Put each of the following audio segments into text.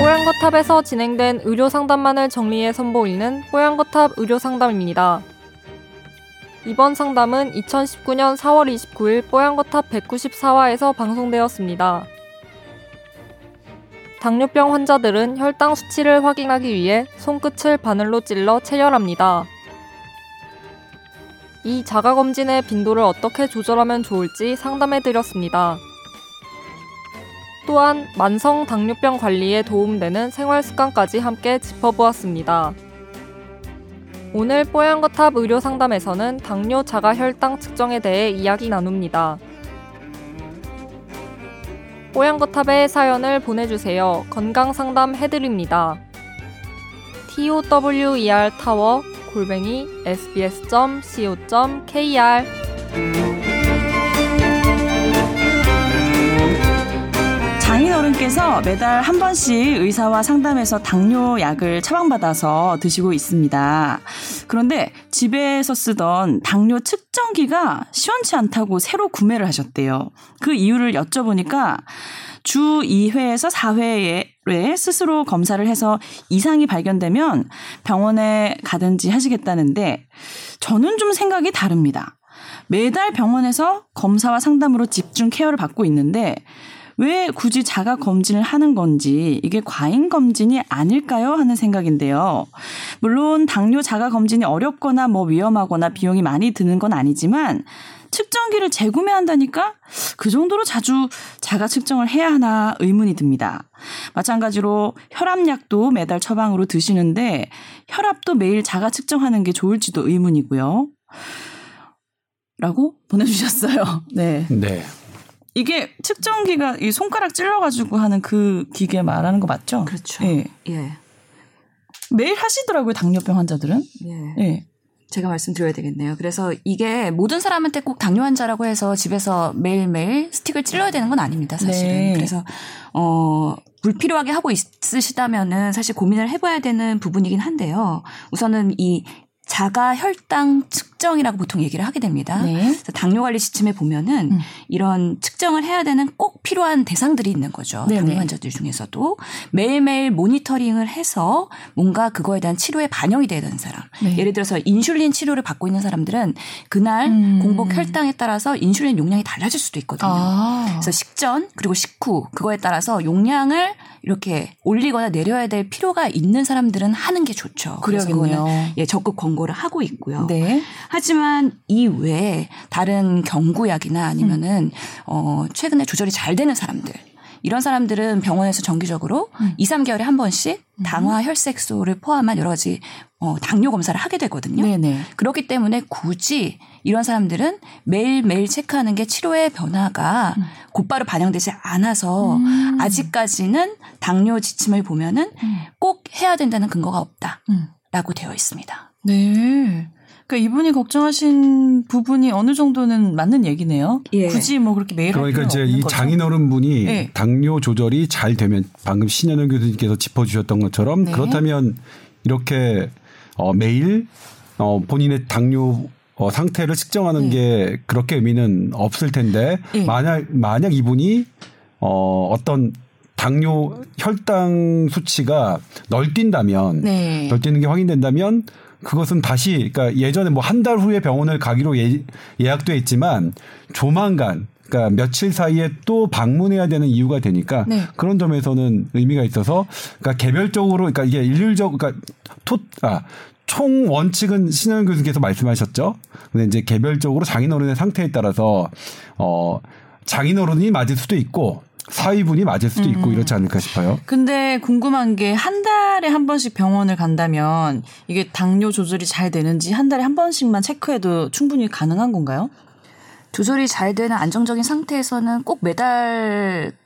뽀양거탑에서 진행된 의료상담만을 정리해 선보이는 뽀양거탑 의료상담입니다. 이번 상담은 2019년 4월 29일 뽀양거탑 194화에서 방송되었습니다. 당뇨병 환자들은 혈당 수치를 확인하기 위해 손끝을 바늘로 찔러 체열합니다. 이 자가검진의 빈도를 어떻게 조절하면 좋을지 상담해드렸습니다. 또한 만성 당뇨병 관리에 도움되는 생활습관까지 함께 짚어보았습니다. 오늘 뽀양거탑 의료상담에서는 당뇨 자가혈당 측정에 대해 이야기 나눕니다. 뽀양거탑에 사연을 보내주세요. 건강상담 해드립니다. towertower@sbs.co.kr 장인어른께서 매달 한 번씩 의사와 상담해서 당뇨약을 처방받아서 드시고 있습니다. 그런데 집에서 쓰던 당뇨 측정기가 시원치 않다고 새로 구매를 하셨대요. 그 이유를 여쭤보니까 주 2회에서 4회에 스스로 검사를 해서 이상이 발견되면 병원에 가든지 하시겠다는데 저는 좀 생각이 다릅니다. 매달 병원에서 검사와 상담으로 집중 케어를 받고 있는데 왜 굳이 자가 검진을 하는 건지 이게 과잉 검진이 아닐까요? 하는 생각인데요. 물론 당뇨 자가 검진이 어렵거나 위험하거나 비용이 많이 드는 건 아니지만 측정기를 재구매한다니까 그 정도로 자주 자가 측정을 해야 하나 의문이 듭니다. 마찬가지로 혈압약도 매달 처방으로 드시는데 혈압도 매일 자가 측정하는 게 좋을지도 의문이고요. 라고 보내주셨어요. 네. 이게 측정기가 이 손가락 찔러가지고 하는 그 기계 말하는 거 맞죠? 그렇죠. 예. 매일 하시더라고요, 당뇨병 환자들은. 예. 제가 말씀드려야 되겠네요. 그래서 이게 모든 사람한테 꼭 당뇨 환자라고 해서 집에서 매일매일 스틱을 찔러야 되는 건 아닙니다, 사실은. 네. 그래서 불필요하게 하고 있으시다면은 사실 고민을 해봐야 되는 부분이긴 한데요. 우선은 이 자가 혈당 측정이라고 보통 얘기를 하게 됩니다. 네. 그래서 당뇨 관리 지침에 보면은 이런 측정을 해야 되는 꼭 필요한 대상들이 있는 거죠. 네네. 당뇨 환자들 중에서도 매일매일 모니터링을 해서 뭔가 그거에 대한 치료에 반영이 돼야 되는 사람. 네. 예를 들어서 인슐린 치료를 받고 있는 사람들은 그날 공복 혈당에 따라서 인슐린 용량이 달라질 수도 있거든요. 그래서 식전 그리고 식후 그거에 따라서 용량을 이렇게 올리거나 내려야 될 필요가 있는 사람들은 하는 게 좋죠. 그래서 그거는 적극 권고를 하고 있고요. 네. 하지만 이 외에 다른 경구약이나 아니면은 최근에 조절이 잘 되는 사람들 이런 사람들은 병원에서 정기적으로 2-3개월에 한 번씩 당화 혈색소를 포함한 여러 가지 당뇨 검사를 하게 되거든요. 네네. 그렇기 때문에 굳이 이런 사람들은 매일매일 체크하는 게 치료의 변화가 곧바로 반영되지 않아서 아직까지는 당뇨 지침을 보면은 꼭 해야 된다는 근거가 없다라고 되어 있습니다. 네. 그러니까 이분이 걱정하신 부분이 어느 정도는 맞는 얘기네요. 예. 굳이 그렇게 매일 할 필요는 없는 거죠. 그러니까 이제 이 장인어른분이 네. 당뇨 조절이 잘 되면 방금 신현영 교수님께서 짚어주셨던 것처럼 네. 그렇다면 이렇게 매일 본인의 당뇨 상태를 측정하는 게 그렇게 의미는 없을 텐데 만약 이분이 어떤 당뇨 혈당 수치가 널뛴다면 널뛰는 게 확인된다면 그것은 다시 그러니까 예전에 한 달 후에 병원을 가기로 예약돼 있지만 조만간 그러니까 며칠 사이에 또 방문해야 되는 이유가 되니까 그런 점에서는 의미가 있어서 그러니까 개별적으로 그러니까 이게 일률적 그러니까 총 원칙은 신현영 교수님께서 말씀하셨죠. 근데 이제 개별적으로 장인어른의 상태에 따라서 장인어른이 맞을 수도 있고. 사위분이 맞을 수도 있고 이렇지 않을까 싶어요. 근데 궁금한 게 한 달에 한 번씩 병원을 간다면 이게 당뇨 조절이 잘 되는지 한 달에 한 번씩만 체크해도 충분히 가능한 건가요? 조절이 잘 되는 안정적인 상태에서는 꼭 매달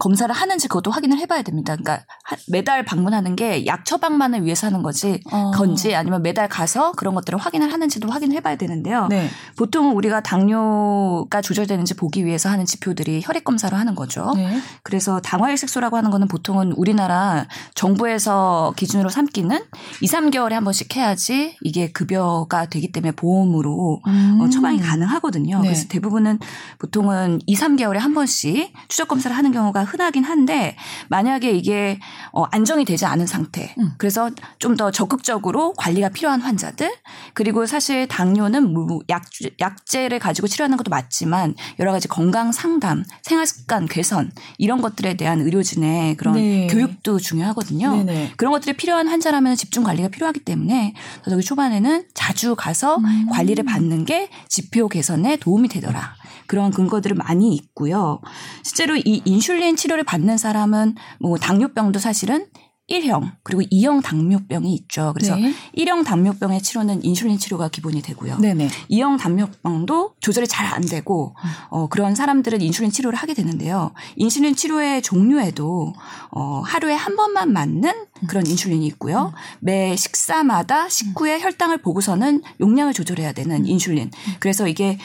검사를 하는지 그것도 확인을 해봐야 됩니다. 그러니까 매달 방문하는 게 약 처방만을 위해서 하는 거지 건지 아니면 매달 가서 그런 것들을 확인을 하는지도 확인해봐야 되는데요. 네. 보통은 우리가 당뇨가 조절되는지 보기 위해서 하는 지표들이 혈액 검사로 하는 거죠. 네. 그래서 당화혈색소라고 하는 거는 보통은 우리나라 정부에서 기준으로 삼기는 2-3개월에 한 번씩 해야지 이게 급여가 되기 때문에 보험으로 처방이 가능하거든요. 네. 그래서 대부분은 보통은 2-3개월에 한 번씩 추적 검사를 하는 하는 경우가 흔하긴 한데 만약에 이게 안정이 되지 않은 상태 그래서 좀 더 적극적으로 관리가 필요한 환자들 그리고 사실 당뇨는 약제를 가지고 치료하는 것도 맞지만 여러 가지 건강 상담, 생활습관 개선 이런 것들에 대한 의료진의 그런 네. 교육도 중요하거든요. 네네. 그런 것들이 필요한 환자라면 집중관리가 필요하기 때문에 저도 초반에는 자주 가서 관리를 받는 게 지표 개선에 도움이 되더라. 그런 근거들은 많이 있고요. 실제로 이 인슐린 치료를 받는 사람은 뭐 당뇨병도 사실은 1형 그리고 2형 당뇨병이 있죠. 그래서 네. 1형 당뇨병의 치료는 인슐린 치료가 기본이 되고요. 네네. 2형 당뇨병도 조절이 잘 안 되고 그런 사람들은 인슐린 치료를 하게 되는데요. 인슐린 치료의 종류에도 하루에 한 번만 맞는 그런 인슐린이 있고요. 매 식사마다 식후에 혈당을 보고서는 용량을 조절해야 되는 인슐린. 그래서 이게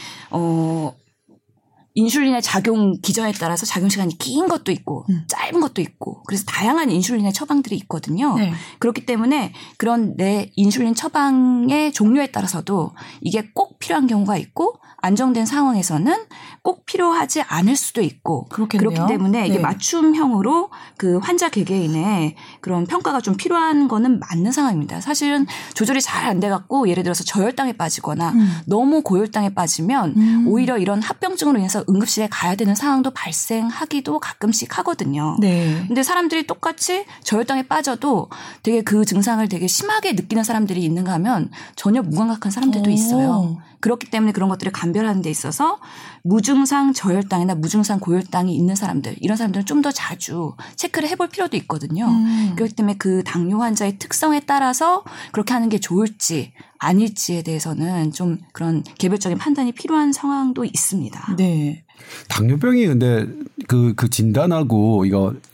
인슐린의 작용 기전에 따라서 작용 시간이 긴 것도 있고 짧은 것도 있고 그래서 다양한 인슐린의 처방들이 있거든요. 네. 그렇기 때문에 그런 내 인슐린 처방의 종류에 따라서도 이게 꼭 필요한 경우가 있고 안정된 상황에서는 꼭 필요하지 않을 수도 있고 그렇겠네요. 그렇기 때문에 이게 네. 맞춤형으로 그 환자 개개인의 그런 평가가 좀 필요한 거는 맞는 상황입니다. 사실은 조절이 잘 안 돼 갖고 예를 들어서 저혈당에 빠지거나 너무 고혈당에 빠지면 오히려 이런 합병증으로 인해서 응급실에 가야 되는 상황도 발생하기도 가끔씩 하거든요. 네. 근데 사람들이 똑같이 저혈당에 빠져도 되게 그 증상을 되게 심하게 느끼는 사람들이 있는가 하면 전혀 무감각한 사람들도 있어요. 그렇기 때문에 그런 것들을 감별하는 데 있어서 무증상 저혈당이나 무증상 고혈당이 있는 사람들 이런 사람들은 좀 더 자주 체크를 해볼 필요도 있거든요. 그렇기 때문에 그 당뇨 환자의 특성에 따라서 그렇게 하는 게 좋을지 아닐지에 대해서는 좀 그런 개별적인 판단이 필요한 상황도 있습니다. 네. 당뇨병이 근데 그 진단하고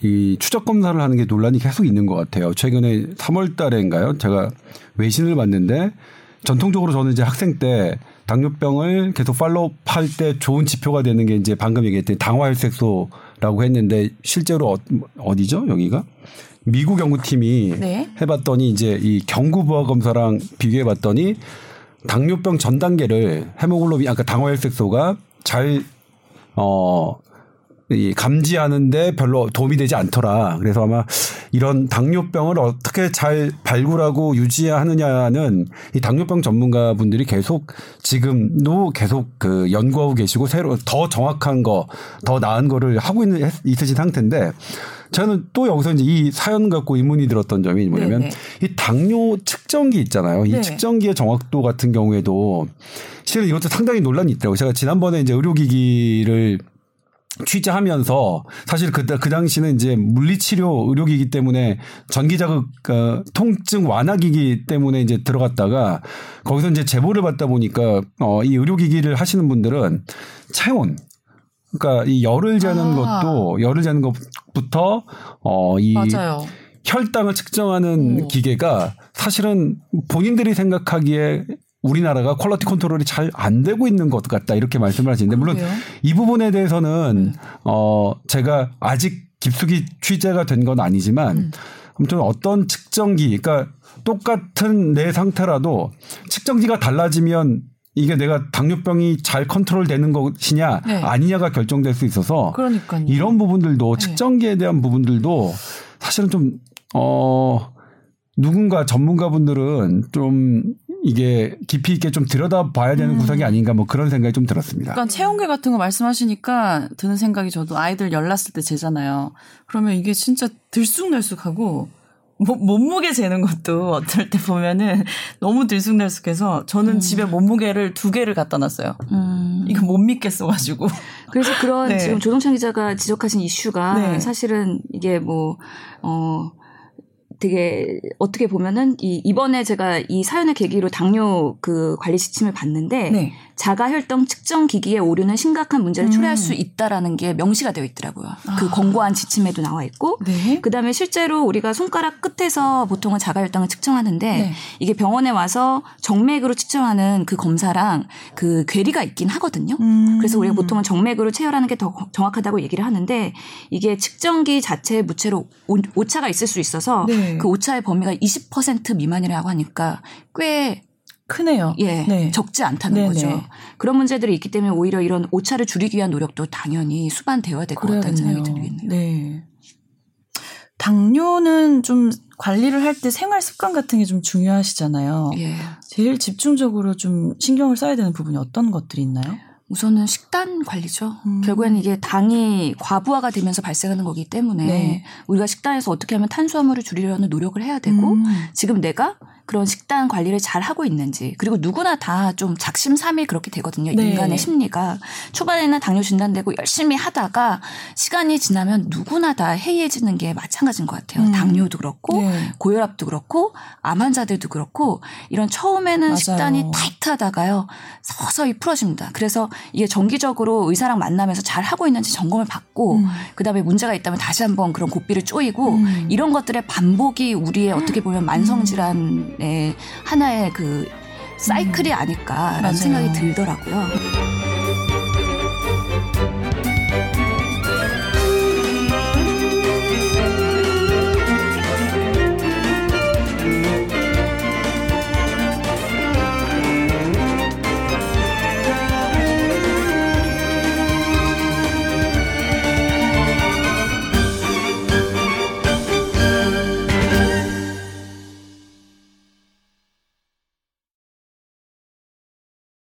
이 추적 검사를 하는 게 논란이 계속 있는 것 같아요. 최근에 3월 달인가요? 제가 외신을 봤는데 전통적으로 저는 이제 학생 때 당뇨병을 계속 팔로우할 때 좋은 지표가 되는 게 이제 방금 얘기했던 당화혈색소라고 했는데 실제로 어디죠? 여기가? 미국 연구팀이 네. 해봤더니 이제 이 경구부하 검사랑 비교해봤더니 당뇨병 전 단계를 헤모글로빈 아까 당화혈색소가 잘 이 감지하는데 별로 도움이 되지 않더라. 그래서 아마 이런 당뇨병을 어떻게 잘 발굴하고 유지하느냐는 이 당뇨병 전문가분들이 계속 지금도 계속 그 연구하고 계시고 새로 더 정확한 거, 더 나은 거를 하고 있으신 상태인데 저는 또 여기서 이제 이 사연 갖고 의문이 들었던 점이 뭐냐면 네네. 이 당뇨 측정기 있잖아요. 이 네. 측정기의 정확도 같은 경우에도 실은 이것도 상당히 논란이 있더라고요. 제가 지난번에 이제 의료기기를 취재하면서 사실 그 당시는 이제 물리치료 의료기기 때문에 전기자극 통증 완화기기 때문에 이제 들어갔다가 거기서 이제 제보를 받다 보니까 이 의료기기를 하시는 분들은 체온 그러니까 이 열을 재는 것도 열을 재는 것부터 이 맞아요. 혈당을 측정하는 기계가 사실은 본인들이 생각하기에 우리나라가 퀄리티 컨트롤이 잘 안 되고 있는 것 같다 이렇게 말씀을 하시는데 물론 그래요? 이 부분에 대해서는 제가 아직 깊숙이 취재가 된 건 아니지만 아무튼 어떤 측정기 그러니까 똑같은 내 상태라도 측정기가 달라지면 이게 내가 당뇨병이 잘 컨트롤되는 것이냐 네. 아니냐가 결정될 수 있어서 그러니까요. 이런 부분들도 네. 측정기에 대한 부분들도 사실은 좀 누군가 전문가분들은 좀 이게 깊이 있게 좀 들여다봐야 되는 구성이 아닌가 뭐 그런 생각이 좀 들었습니다. 그러니까 체온계 같은 거 말씀하시니까 드는 생각이 저도 아이들 열 났을 때 재잖아요. 그러면 이게 진짜 들쑥날쑥하고 몸무게 재는 것도 어떨 때 보면은 너무 들쑥날쑥해서 저는 집에 몸무게를 2개를 갖다 놨어요. 이거 못 믿겠어가지고. 그래서 그런 네. 지금 조동찬 기자가 지적하신 이슈가 네. 사실은 이게 뭐 되게 어떻게 보면은 이번에 제가 이 사연을 계기로 당뇨 그 관리 지침을 봤는데 네. 자가혈당 측정 기기의 오류는 심각한 문제를 초래할 수 있다라는 게 명시가 되어 있더라고요. 그 권고한 지침에도 나와 있고 네. 그다음에 실제로 우리가 손가락 끝에서 보통은 자가혈당을 측정하는데 네. 이게 병원에 와서 정맥으로 측정하는 그 검사랑 그 괴리가 있긴 하거든요. 그래서 우리가 보통은 정맥으로 체열하는 게 더 정확하다고 얘기를 하는데 이게 측정기 자체의 무체로 오차가 있을 수 있어서 네. 그 오차의 범위가 20% 미만이라고 하니까 꽤 크네요. 예, 네. 적지 않다는 네네. 거죠. 그런 문제들이 있기 때문에 오히려 이런 오차를 줄이기 위한 노력도 당연히 수반되어야 될 것 같다는 생각이 들겠네요. 네. 당뇨는 좀 관리를 할 때 생활 습관 같은 게 좀 중요하시잖아요. 예. 제일 집중적으로 좀 신경을 써야 되는 부분이 어떤 것들이 있나요? 우선은 식단 관리죠. 결국에는 이게 당이 과부하가 되면서 발생하는 거기 때문에 네. 우리가 식단에서 어떻게 하면 탄수화물을 줄이려는 노력을 해야 되고 지금 내가 그런 식단 관리를 잘 하고 있는지 그리고 누구나 다 좀 작심삼일 그렇게 되거든요. 네. 인간의 심리가. 초반에는 당뇨 진단되고 열심히 하다가 시간이 지나면 누구나 다 해이해지는 게 마찬가지인 것 같아요. 당뇨도 그렇고 네. 고혈압도 그렇고 암 환자들도 그렇고 이런 처음에는 맞아요. 식단이 타이트하다가요. 서서히 풀어집니다. 그래서 이게 정기적으로 의사랑 만나면서 잘 하고 있는지 점검을 받고 그다음에 문제가 있다면 다시 한번 그런 고삐를 쪼이고 이런 것들의 반복이 우리의 어떻게 보면 만성질환의 하나의 그 사이클이 아닐까라는 맞아요. 생각이 들더라고요.